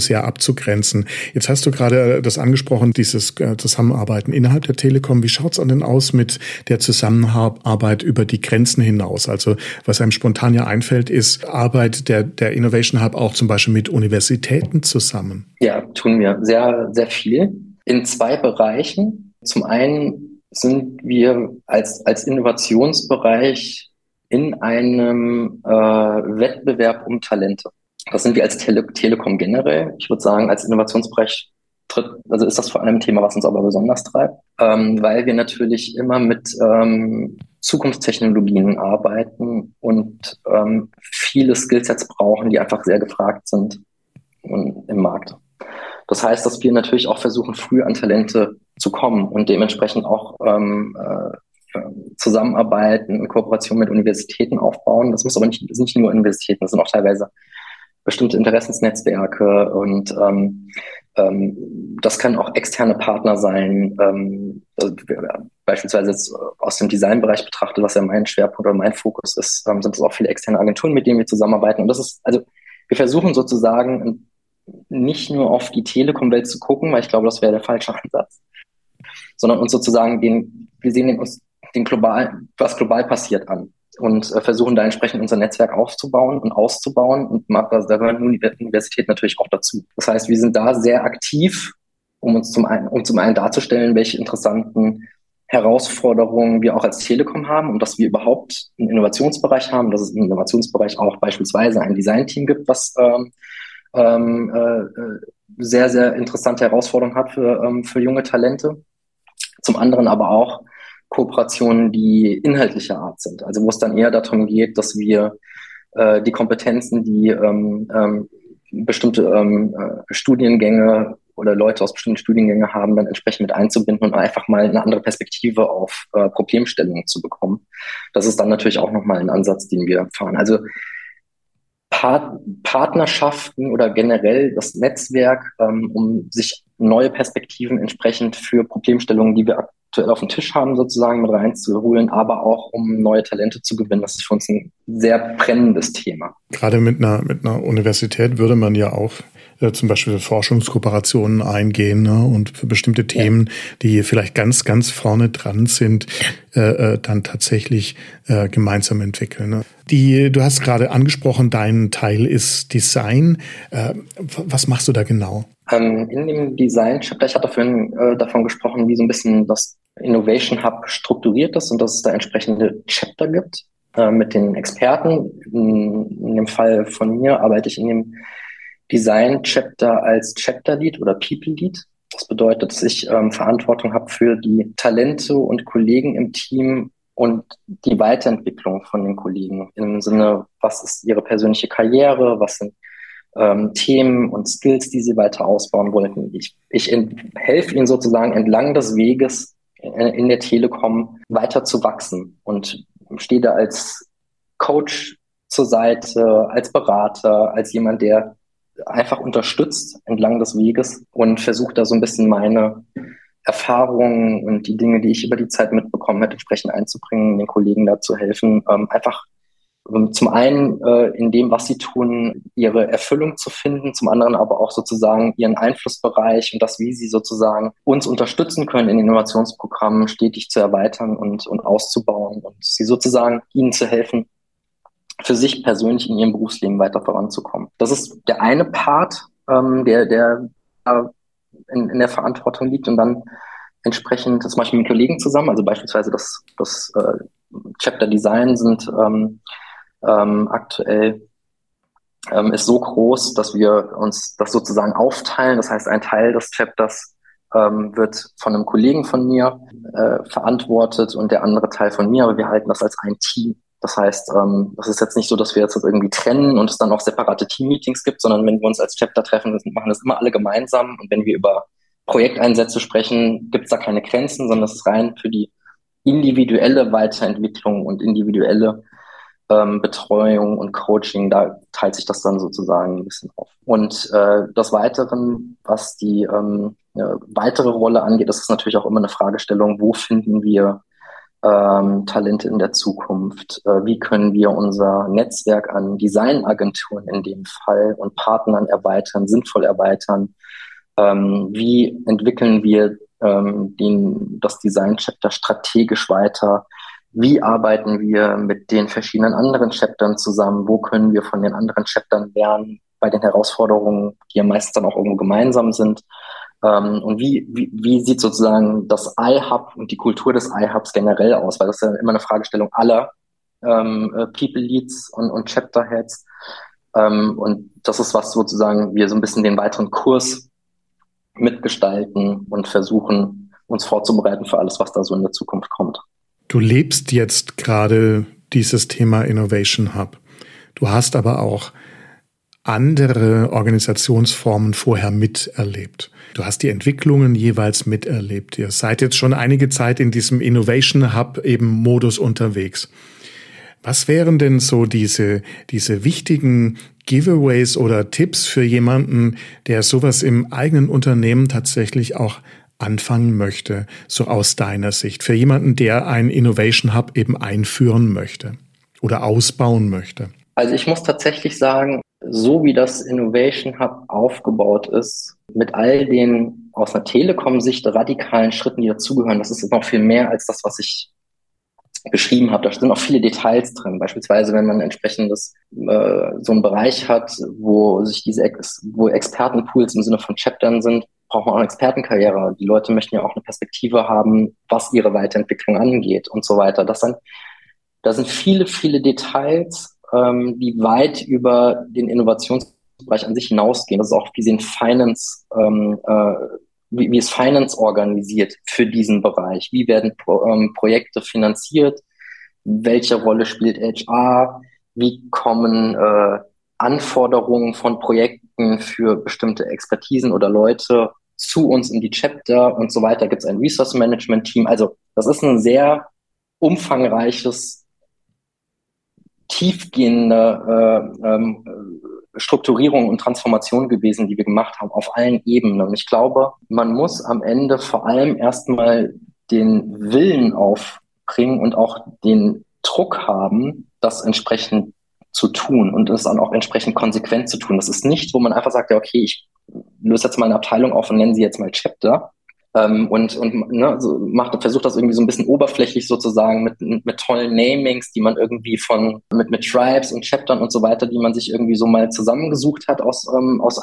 sehr abzugrenzen. Jetzt hast du gerade das angesprochen, dieses Zusammenarbeiten innerhalb der Telekom. Wie schaut's denn aus mit der Zusammenarbeit über die Grenzen hinaus? Also was einem spontan ja einfällt, ist Arbeit der Innovation Hub auch zum Beispiel mit Universitäten zusammen. Ja, tun wir sehr, sehr viel in zwei Bereichen. Zum einen sind wir als Innovationsbereich in einem Wettbewerb um Talente. Das sind wir als Telekom generell. Ich würde sagen, als Innovationsbereich ist das vor allem ein Thema, was uns aber besonders treibt, weil wir natürlich immer mit Zukunftstechnologien arbeiten und viele Skillsets brauchen, die einfach sehr gefragt sind im Markt. Das heißt, dass wir natürlich auch versuchen, früh an Talente zu kommen und dementsprechend auch zusammenarbeiten, in Kooperation mit Universitäten aufbauen. Das sind nicht nur Universitäten, das sind auch teilweise bestimmte Interessensnetzwerke und das können auch externe Partner sein, beispielsweise jetzt aus dem Designbereich betrachtet, was ja mein Schwerpunkt oder mein Fokus ist, sind es auch viele externe Agenturen, mit denen wir zusammenarbeiten. Und das ist, also wir versuchen sozusagen nicht nur auf die Telekom-Welt zu gucken, weil ich glaube, das wäre der falsche Ansatz, sondern uns sozusagen was global passiert an und versuchen da entsprechend unser Netzwerk aufzubauen und auszubauen und da gehören Universitäten natürlich auch dazu. Das heißt, wir sind da sehr aktiv, um zum einen darzustellen, welche interessanten Herausforderungen wir auch als Telekom haben und dass wir überhaupt einen Innovationsbereich haben, dass es im Innovationsbereich auch beispielsweise ein Designteam gibt, was sehr, sehr interessante Herausforderungen hat für junge Talente. Zum anderen aber auch Kooperationen, die inhaltlicher Art sind. Also wo es dann eher darum geht, dass wir die Kompetenzen, die bestimmte Studiengänge oder Leute aus bestimmten Studiengängen haben, dann entsprechend mit einzubinden und einfach mal eine andere Perspektive auf Problemstellungen zu bekommen. Das ist dann natürlich auch nochmal ein Ansatz, den wir fahren. Also Partnerschaften oder generell das Netzwerk, um sich neue Perspektiven entsprechend für Problemstellungen, die wir aktuell auf dem Tisch haben, sozusagen mit reinzuholen, aber auch um neue Talente zu gewinnen. Das ist für uns ein sehr brennendes Thema. Gerade mit einer Universität würde man ja auch zum Beispiel Forschungskooperationen eingehen, ne, und für bestimmte Themen, die vielleicht ganz, ganz vorne dran sind, dann tatsächlich gemeinsam entwickeln. Ne. Du hast gerade angesprochen, dein Teil ist Design. Was machst du da genau? In dem Design, ich hatte vorhin davon gesprochen, wie so ein bisschen das Innovation Hub strukturiert ist und dass es da entsprechende Chapter gibt mit den Experten. In dem Fall von mir arbeite ich in dem Design-Chapter als Chapter-Lead oder People-Lead. Das bedeutet, dass ich Verantwortung habe für die Talente und Kollegen im Team und die Weiterentwicklung von den Kollegen. Im Sinne, was ist ihre persönliche Karriere, was sind Themen und Skills, die sie weiter ausbauen wollen. Ich helfe ihnen sozusagen entlang des Weges in der Telekom weiter zu wachsen und stehe da als Coach zur Seite, als Berater, als jemand, der einfach unterstützt entlang des Weges und versucht da so ein bisschen meine Erfahrungen und die Dinge, die ich über die Zeit mitbekommen habe, entsprechend einzubringen, den Kollegen da zu helfen, einfach zum einen in dem, was sie tun, ihre Erfüllung zu finden, zum anderen aber auch sozusagen ihren Einflussbereich und das, wie sie sozusagen uns unterstützen können, in Innovationsprogrammen stetig zu erweitern und auszubauen und sie sozusagen ihnen zu helfen, für sich persönlich in ihrem Berufsleben weiter voranzukommen. Das ist der eine Part, der in der Verantwortung liegt und dann entsprechend, das mache ich mit Kollegen zusammen, also beispielsweise das Chapter Design sind aktuell ist so groß, dass wir uns das sozusagen aufteilen. Das heißt, ein Teil des Chapters wird von einem Kollegen von mir verantwortet und der andere Teil von mir, aber wir halten das als ein Team. Das heißt, das ist jetzt nicht so, dass wir jetzt das irgendwie trennen und es dann auch separate Team-Meetings gibt, sondern wenn wir uns als Chapter treffen, machen das immer alle gemeinsam. Und wenn wir über Projekteinsätze sprechen, gibt es da keine Grenzen, sondern es ist rein für die individuelle Weiterentwicklung und individuelle Betreuung und Coaching. Da teilt sich das dann sozusagen ein bisschen auf. Und des Weiteren, was die weitere Rolle angeht, ist es natürlich auch immer eine Fragestellung, wo finden wir Talente in der Zukunft? Wie können wir unser Netzwerk an Designagenturen in dem Fall und Partnern erweitern, sinnvoll erweitern? Wie entwickeln wir das Design-Chapter strategisch weiter? Wie arbeiten wir mit den verschiedenen anderen Chaptern zusammen? Wo können wir von den anderen Chaptern lernen bei den Herausforderungen, die ja meistens dann auch irgendwo gemeinsam sind? Und wie sieht sozusagen das iHub und die Kultur des iHubs generell aus? Weil das ist ja immer eine Fragestellung aller People Leads und Chapter Heads. Und das ist was sozusagen, wir so ein bisschen den weiteren Kurs mitgestalten und versuchen, uns vorzubereiten für alles, was da so in der Zukunft kommt. Du lebst jetzt gerade dieses Thema Innovation Hub. Du hast aber auch andere Organisationsformen vorher miterlebt. Du hast die Entwicklungen jeweils miterlebt. Ihr seid jetzt schon einige Zeit in diesem Innovation Hub eben Modus unterwegs. Was wären denn so diese wichtigen Giveaways oder Tipps für jemanden, der sowas im eigenen Unternehmen tatsächlich auch anfangen möchte, so aus deiner Sicht, für jemanden, der einen Innovation Hub eben einführen möchte oder ausbauen möchte? Also ich muss tatsächlich sagen, so wie das Innovation Hub aufgebaut ist, mit all den aus einer Telekom-Sicht radikalen Schritten, die dazugehören, das ist noch viel mehr als das, was ich beschrieben habe. Da sind auch viele Details drin. Beispielsweise, wenn man entsprechendes so einen Bereich hat, wo sich wo Expertenpools im Sinne von Chaptern sind, braucht man auch eine Expertenkarriere. Die Leute möchten ja auch eine Perspektive haben, was ihre Weiterentwicklung angeht und so weiter. Da sind viele, viele Details, die weit über den Innovationsbereich an sich hinausgehen. Das ist auch, wie sehen Finance, wie ist Finance organisiert für diesen Bereich? Wie werden Projekte finanziert? Welche Rolle spielt HR? Wie kommen Anforderungen von Projekten für bestimmte Expertisen oder Leute zu uns in die Chapter und so weiter? Gibt es ein Resource Management Team? Also das ist ein sehr umfangreiches, tiefgehende Strukturierung und Transformation gewesen, die wir gemacht haben, auf allen Ebenen. Und ich glaube, man muss am Ende vor allem erstmal den Willen aufbringen und auch den Druck haben, das entsprechend zu tun und es dann auch entsprechend konsequent zu tun. Das ist nicht, wo man einfach sagt, ja, okay, ich löse jetzt mal eine Abteilung auf und nenne sie jetzt mal Chapter versucht das irgendwie so ein bisschen oberflächlich sozusagen mit tollen Namings, die man irgendwie mit Tribes und Chaptern und so weiter, die man sich irgendwie so mal zusammengesucht hat aus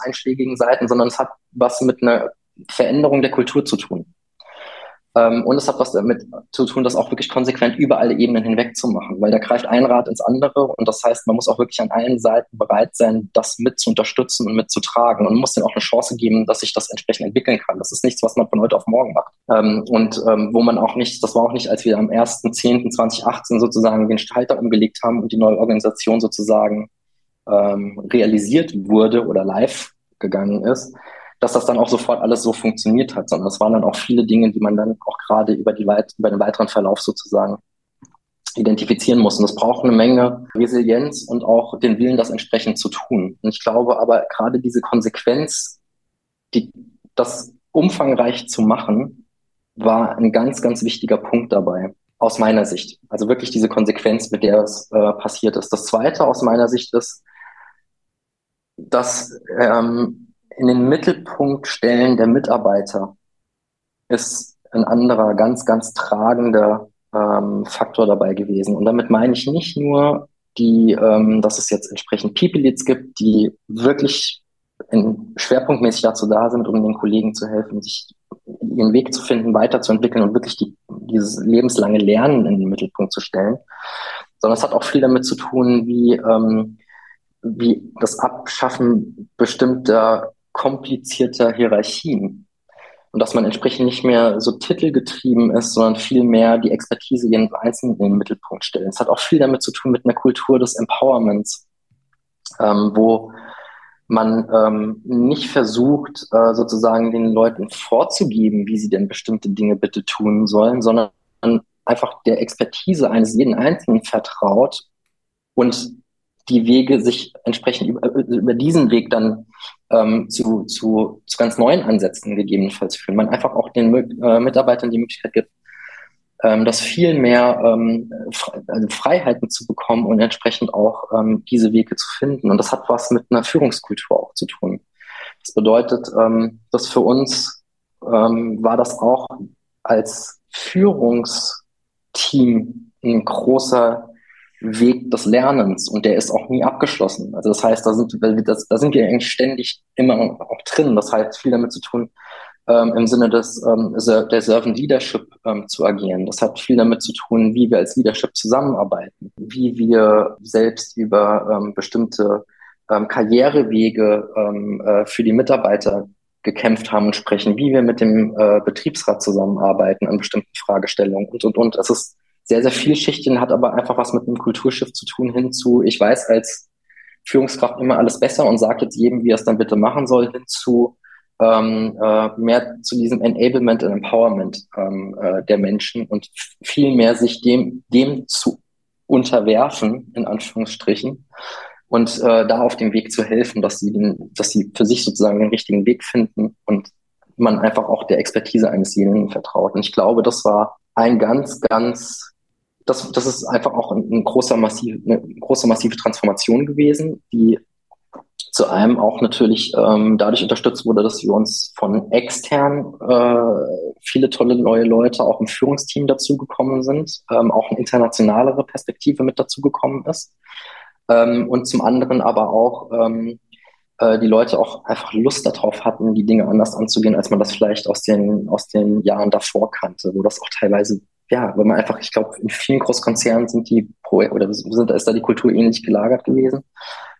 einschlägigen Seiten, sondern es hat was mit einer Veränderung der Kultur zu tun. Und es hat was damit zu tun, das auch wirklich konsequent über alle Ebenen hinweg zu machen, weil da greift ein Rad ins andere und das heißt, man muss auch wirklich an allen Seiten bereit sein, das mit zu unterstützen und mitzutragen und muss denen auch eine Chance geben, dass sich das entsprechend entwickeln kann. Das ist nichts, was man von heute auf morgen macht. Wo man auch nicht, das war auch nicht, als wir am 1.10.2018 sozusagen den Schalter umgelegt haben und die neue Organisation sozusagen realisiert wurde oder live gegangen ist, dass das dann auch sofort alles so funktioniert hat, sondern es waren dann auch viele Dinge, die man dann auch gerade über den weiteren Verlauf sozusagen identifizieren muss. Und es braucht eine Menge Resilienz und auch den Willen, das entsprechend zu tun. Und ich glaube aber, gerade diese Konsequenz, das umfangreich zu machen, war ein ganz, ganz wichtiger Punkt dabei, aus meiner Sicht. Also wirklich diese Konsequenz, mit der es passiert ist. Das Zweite aus meiner Sicht ist, dass in den Mittelpunkt stellen der Mitarbeiter ist ein anderer, ganz, ganz tragender Faktor dabei gewesen. Und damit meine ich nicht nur, dass es jetzt entsprechend People Leads gibt, die wirklich schwerpunktmäßig dazu da sind, um den Kollegen zu helfen, sich ihren Weg zu finden, weiterzuentwickeln und wirklich dieses lebenslange Lernen in den Mittelpunkt zu stellen, sondern es hat auch viel damit zu tun, wie das Abschaffen bestimmter komplizierter Hierarchien und dass man entsprechend nicht mehr so titelgetrieben ist, sondern vielmehr die Expertise jeden Einzelnen in den Mittelpunkt stellt. Es hat auch viel damit zu tun mit einer Kultur des Empowerments, wo man nicht versucht, sozusagen den Leuten vorzugeben, wie sie denn bestimmte Dinge bitte tun sollen, sondern einfach der Expertise eines jeden Einzelnen vertraut und die Wege sich entsprechend über diesen Weg dann zu ganz neuen Ansätzen gegebenenfalls führen. Man einfach auch den Mitarbeitern die Möglichkeit gibt, das viel mehr Freiheiten zu bekommen und entsprechend auch diese Wege zu finden. Und das hat was mit einer Führungskultur auch zu tun. Das bedeutet, dass für uns war das auch als Führungsteam ein großer Weg des Lernens und der ist auch nie abgeschlossen. Also das heißt, da sind wir eigentlich ständig immer auch drin. Das hat viel damit zu tun, im Sinne der Servant Leadership zu agieren. Das hat viel damit zu tun, wie wir als Leadership zusammenarbeiten, wie wir selbst über bestimmte Karrierewege für die Mitarbeiter gekämpft haben und sprechen, wie wir mit dem Betriebsrat zusammenarbeiten an bestimmten Fragestellungen und. Es ist sehr, sehr vielschichtig und hat aber einfach was mit einem Kulturschiff zu tun hinzu, ich weiß als Führungskraft immer alles besser und sage jetzt jedem, wie er es dann bitte machen soll, hinzu, mehr zu diesem Enablement und Empowerment der Menschen und viel mehr sich dem zu unterwerfen, in Anführungsstrichen, und da auf dem Weg zu helfen, dass sie für sich sozusagen den richtigen Weg finden und man einfach auch der Expertise eines jeden vertraut. Und ich glaube, das war ein das ist einfach auch eine große massive Transformation gewesen, die zu einem auch natürlich dadurch unterstützt wurde, dass wir uns von extern viele tolle neue Leute auch im Führungsteam dazugekommen sind, auch eine internationalere Perspektive mit dazugekommen ist und zum anderen aber auch die Leute auch einfach Lust darauf hatten, die Dinge anders anzugehen, als man das vielleicht aus den Jahren davor kannte, wo das auch teilweise, ja, wenn man einfach, ich glaube, in vielen Großkonzernen ist da die Kultur ähnlich gelagert gewesen.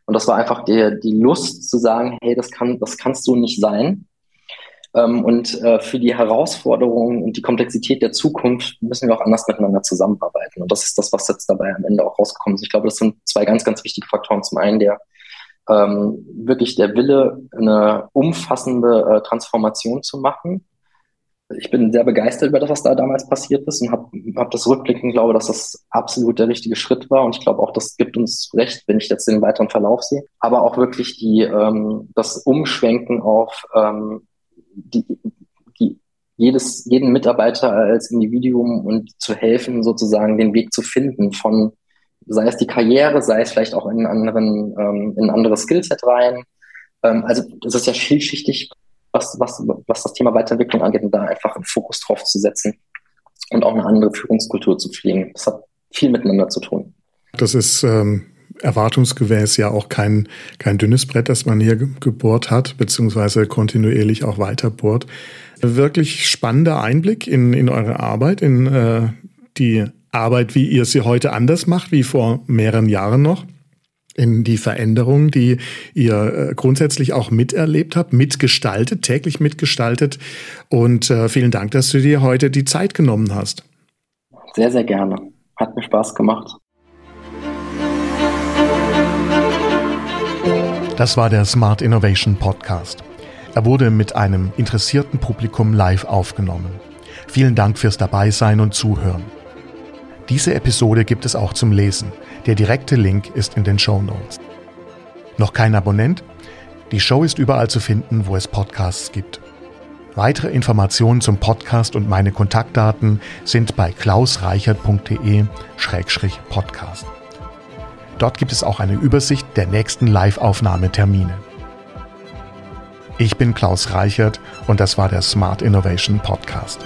Und das war einfach die Lust zu sagen, hey, das kannst so nicht sein. Und für die Herausforderungen und die Komplexität der Zukunft müssen wir auch anders miteinander zusammenarbeiten. Und das ist das, was jetzt dabei am Ende auch rausgekommen ist. Ich glaube, das sind zwei ganz, ganz wichtige Faktoren. Zum einen wirklich der Wille, eine umfassende Transformation zu machen. Ich bin sehr begeistert über das, was da damals passiert ist und habe das rückblickend, glaube, dass das absolut der richtige Schritt war. Und ich glaube auch, das gibt uns recht, wenn ich jetzt den weiteren Verlauf sehe. Aber auch wirklich das Umschwenken auf jeden Mitarbeiter als Individuum und zu helfen, sozusagen den Weg zu finden von, sei es die Karriere, sei es vielleicht auch in ein anderes Skillset rein. Also das ist ja vielschichtig, was das Thema Weiterentwicklung angeht, und da einfach einen Fokus drauf zu setzen und auch eine andere Führungskultur zu pflegen. Das hat viel miteinander zu tun. Das ist erwartungsgemäß ja auch kein dünnes Brett, das man hier gebohrt hat, beziehungsweise kontinuierlich auch weiter bohrt. Wirklich spannender Einblick in eure Arbeit, in die Arbeit, wie ihr sie heute anders macht, wie vor mehreren Jahren noch, in die Veränderung, die ihr grundsätzlich auch miterlebt habt, mitgestaltet, täglich mitgestaltet. Und vielen Dank, dass du dir heute die Zeit genommen hast. Sehr, sehr gerne. Hat mir Spaß gemacht. Das war der Smart Innovation Podcast. Er wurde mit einem interessierten Publikum live aufgenommen. Vielen Dank fürs Dabeisein und Zuhören. Diese Episode gibt es auch zum Lesen. Der direkte Link ist in den Shownotes. Noch kein Abonnent? Die Show ist überall zu finden, wo es Podcasts gibt. Weitere Informationen zum Podcast und meine Kontaktdaten sind bei klausreichert.de/podcast. Dort gibt es auch eine Übersicht der nächsten Live-Aufnahmetermine. Ich bin Klaus Reichert und das war der Smart Innovation Podcast.